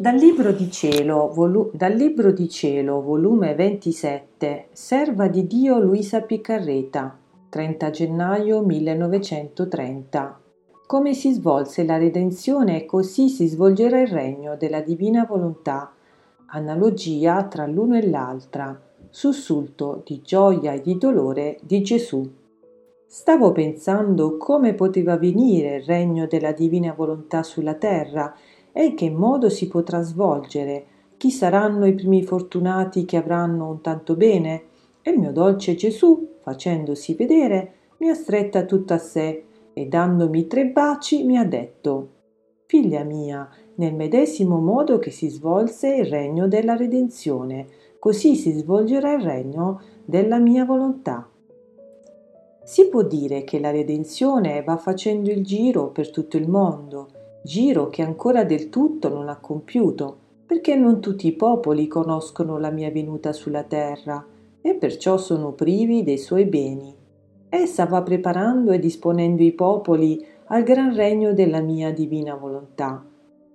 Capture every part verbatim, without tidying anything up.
Dal libro di cielo, volu- Dal libro di cielo, volume ventisette, Serva di Dio Luisa Piccarreta, trenta gennaio millenovecentotrenta. Come si svolse la redenzione, così si svolgerà il regno della Divina Volontà. Analogia tra l'uno e l'altra. Sussulto di gioia e di dolore di Gesù. Stavo pensando come poteva venire il regno della Divina Volontà sulla terra e in che modo si potrà svolgere. Chi saranno i primi fortunati che avranno un tanto bene? E il mio dolce Gesù, facendosi vedere, mi ha stretta tutta a sé e dandomi tre baci mi ha detto: «Figlia mia, nel medesimo modo che si svolse il regno della redenzione, così si svolgerà il regno della mia volontà». Si può dire che la redenzione va facendo il giro per tutto il mondo, giro che ancora del tutto non ha compiuto, perché non tutti i popoli conoscono la mia venuta sulla terra e perciò sono privi dei suoi beni. Essa va preparando e disponendo i popoli al gran regno della mia divina volontà.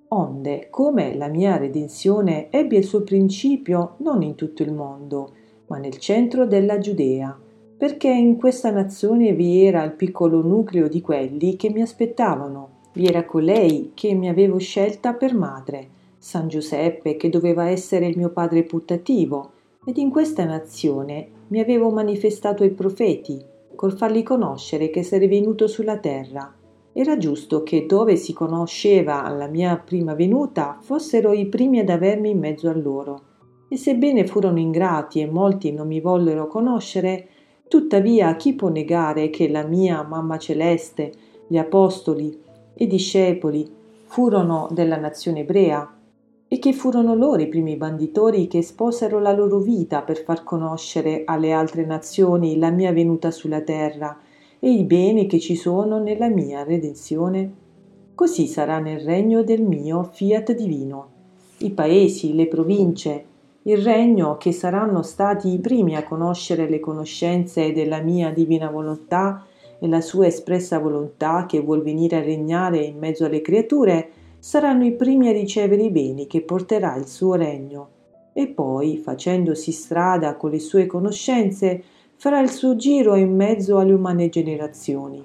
Onde, come la mia redenzione ebbe il suo principio non in tutto il mondo, ma nel centro della Giudea, perché in questa nazione vi era il piccolo nucleo di quelli che mi aspettavano. Vi era colei che mi avevo scelta per madre, San Giuseppe, che doveva essere il mio padre putativo, ed in questa nazione mi avevo manifestato i profeti, col farli conoscere che sarei venuto sulla terra. Era giusto che dove si conosceva la mia prima venuta fossero i primi ad avermi in mezzo a loro. E sebbene furono ingrati e molti non mi vollero conoscere, tuttavia chi può negare che la mia mamma celeste, gli apostoli, i discepoli furono della nazione ebrea e che furono loro i primi banditori che esposero la loro vita per far conoscere alle altre nazioni la mia venuta sulla terra e i beni che ci sono nella mia redenzione? Così sarà nel regno del mio fiat divino. I paesi, le province, il regno che saranno stati i primi a conoscere le conoscenze della mia divina volontà e la sua espressa volontà che vuol venire a regnare in mezzo alle creature, saranno i primi a ricevere i beni che porterà il suo regno. E poi, facendosi strada con le sue conoscenze, farà il suo giro in mezzo alle umane generazioni.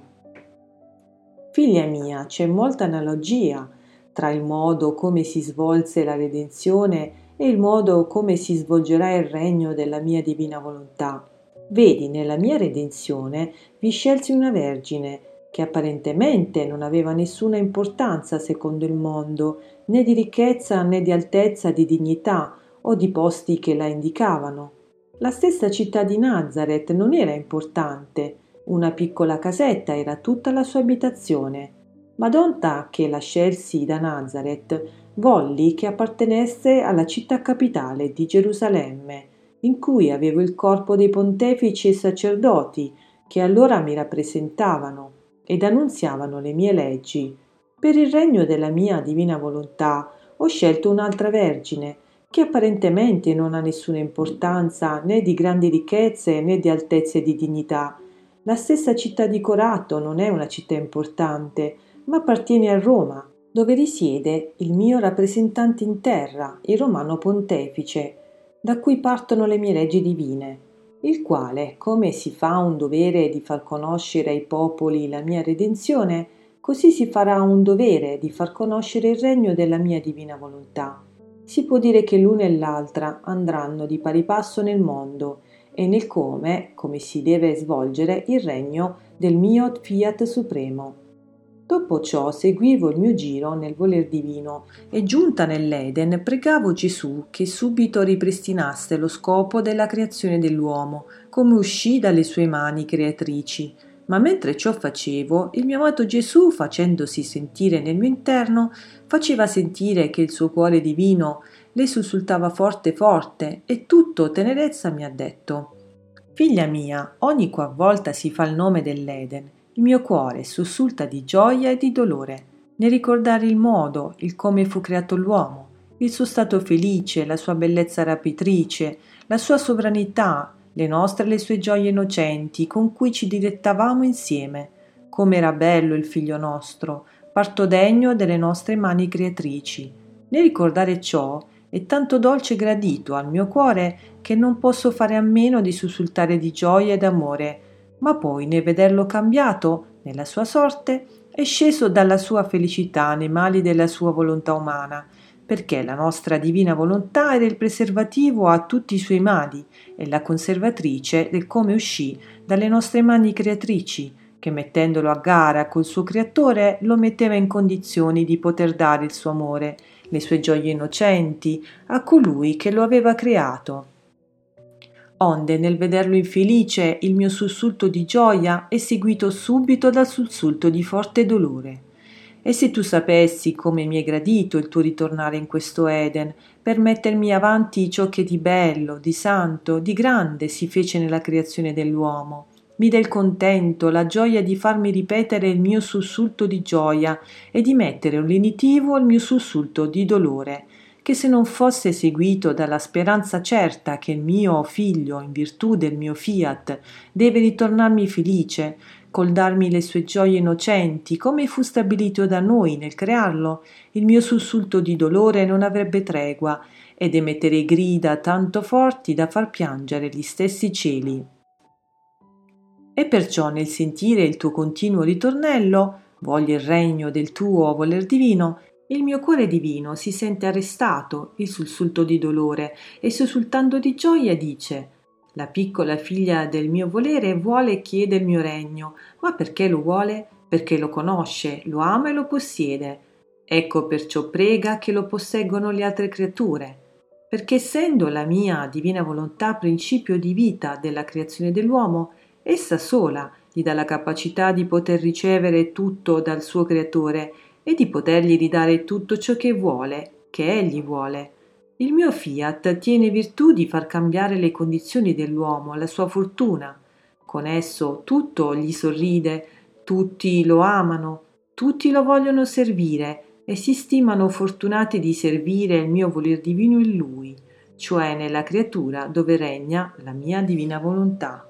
Figlia mia, c'è molta analogia tra il modo come si svolse la redenzione e il modo come si svolgerà il regno della mia divina volontà. Vedi, nella mia redenzione vi scelsi una vergine che apparentemente non aveva nessuna importanza secondo il mondo, né di ricchezza né di altezza di dignità o di posti che la indicavano. La stessa città di Nazareth non era importante, una piccola casetta era tutta la sua abitazione. Ma donta che la scelsi da Nazareth, volli che appartenesse alla città capitale di Gerusalemme, in cui avevo il corpo dei pontefici e sacerdoti che allora mi rappresentavano ed annunziavano le mie leggi. Per il regno della mia divina volontà ho scelto un'altra vergine che apparentemente non ha nessuna importanza né di grandi ricchezze né di altezze di dignità. La stessa città di Corato non è una città importante, ma appartiene a Roma, dove risiede il mio rappresentante in terra, il Romano Pontefice, da cui partono le mie leggi divine, il quale, come si fa un dovere di far conoscere ai popoli la mia redenzione, così si farà un dovere di far conoscere il regno della mia divina volontà. Si può dire che l'una e l'altra andranno di pari passo nel mondo e nel come, come si deve svolgere il regno del mio Fiat Supremo. Dopo ciò seguivo il mio giro nel voler divino e giunta nell'Eden pregavo Gesù che subito ripristinasse lo scopo della creazione dell'uomo, come uscì dalle sue mani creatrici. Ma mentre ciò facevo, il mio amato Gesù, facendosi sentire nel mio interno, faceva sentire che il suo cuore divino le sussultava forte forte e tutto tenerezza mi ha detto: «Figlia mia, ogni qualvolta si fa il nome dell'Eden, il mio cuore sussulta di gioia e di dolore, nel ricordare il modo, il come fu creato l'uomo, il suo stato felice, la sua bellezza rapitrice, la sua sovranità, le nostre e le sue gioie innocenti con cui ci dilettavamo insieme. Come era bello il figlio nostro, parto degno delle nostre mani creatrici. Nel ricordare ciò è tanto dolce e gradito al mio cuore che non posso fare a meno di sussultare di gioia ed amore, ma poi nel vederlo cambiato nella sua sorte è sceso dalla sua felicità nei mali della sua volontà umana, perché la nostra divina volontà era il preservativo a tutti i suoi mali e la conservatrice del come uscì dalle nostre mani creatrici, che mettendolo a gara col suo creatore lo metteva in condizioni di poter dare il suo amore, le sue gioie innocenti a colui che lo aveva creato. Onde nel vederlo infelice il mio sussulto di gioia è seguito subito dal sussulto di forte dolore. E se tu sapessi come mi è gradito il tuo ritornare in questo Eden per mettermi avanti ciò che di bello, di santo, di grande si fece nella creazione dell'uomo, mi dà il contento, la gioia di farmi ripetere il mio sussulto di gioia e di mettere un lenitivo al mio sussulto di dolore, che se non fosse seguito dalla speranza certa che il mio figlio, in virtù del mio fiat, deve ritornarmi felice, col darmi le sue gioie innocenti, come fu stabilito da noi nel crearlo, il mio sussulto di dolore non avrebbe tregua ed emetterei grida tanto forti da far piangere gli stessi cieli. E perciò nel sentire il tuo continuo ritornello, voglio il regno del tuo voler divino, il mio cuore divino si sente arrestato, il sussulto di dolore, e sussultando di gioia dice: la piccola figlia del mio volere vuole e chiede il mio regno, ma perché lo vuole? Perché lo conosce, lo ama e lo possiede. Ecco perciò prega che lo posseggono le altre creature. Perché essendo la mia divina volontà principio di vita della creazione dell'uomo, essa sola gli dà la capacità di poter ricevere tutto dal suo creatore e di potergli ridare tutto ciò che vuole, che egli vuole. Il mio fiat tiene virtù di far cambiare le condizioni dell'uomo, la sua fortuna. Con esso tutto gli sorride, tutti lo amano, tutti lo vogliono servire e si stimano fortunati di servire il mio voler divino in lui, cioè nella creatura dove regna la mia divina volontà.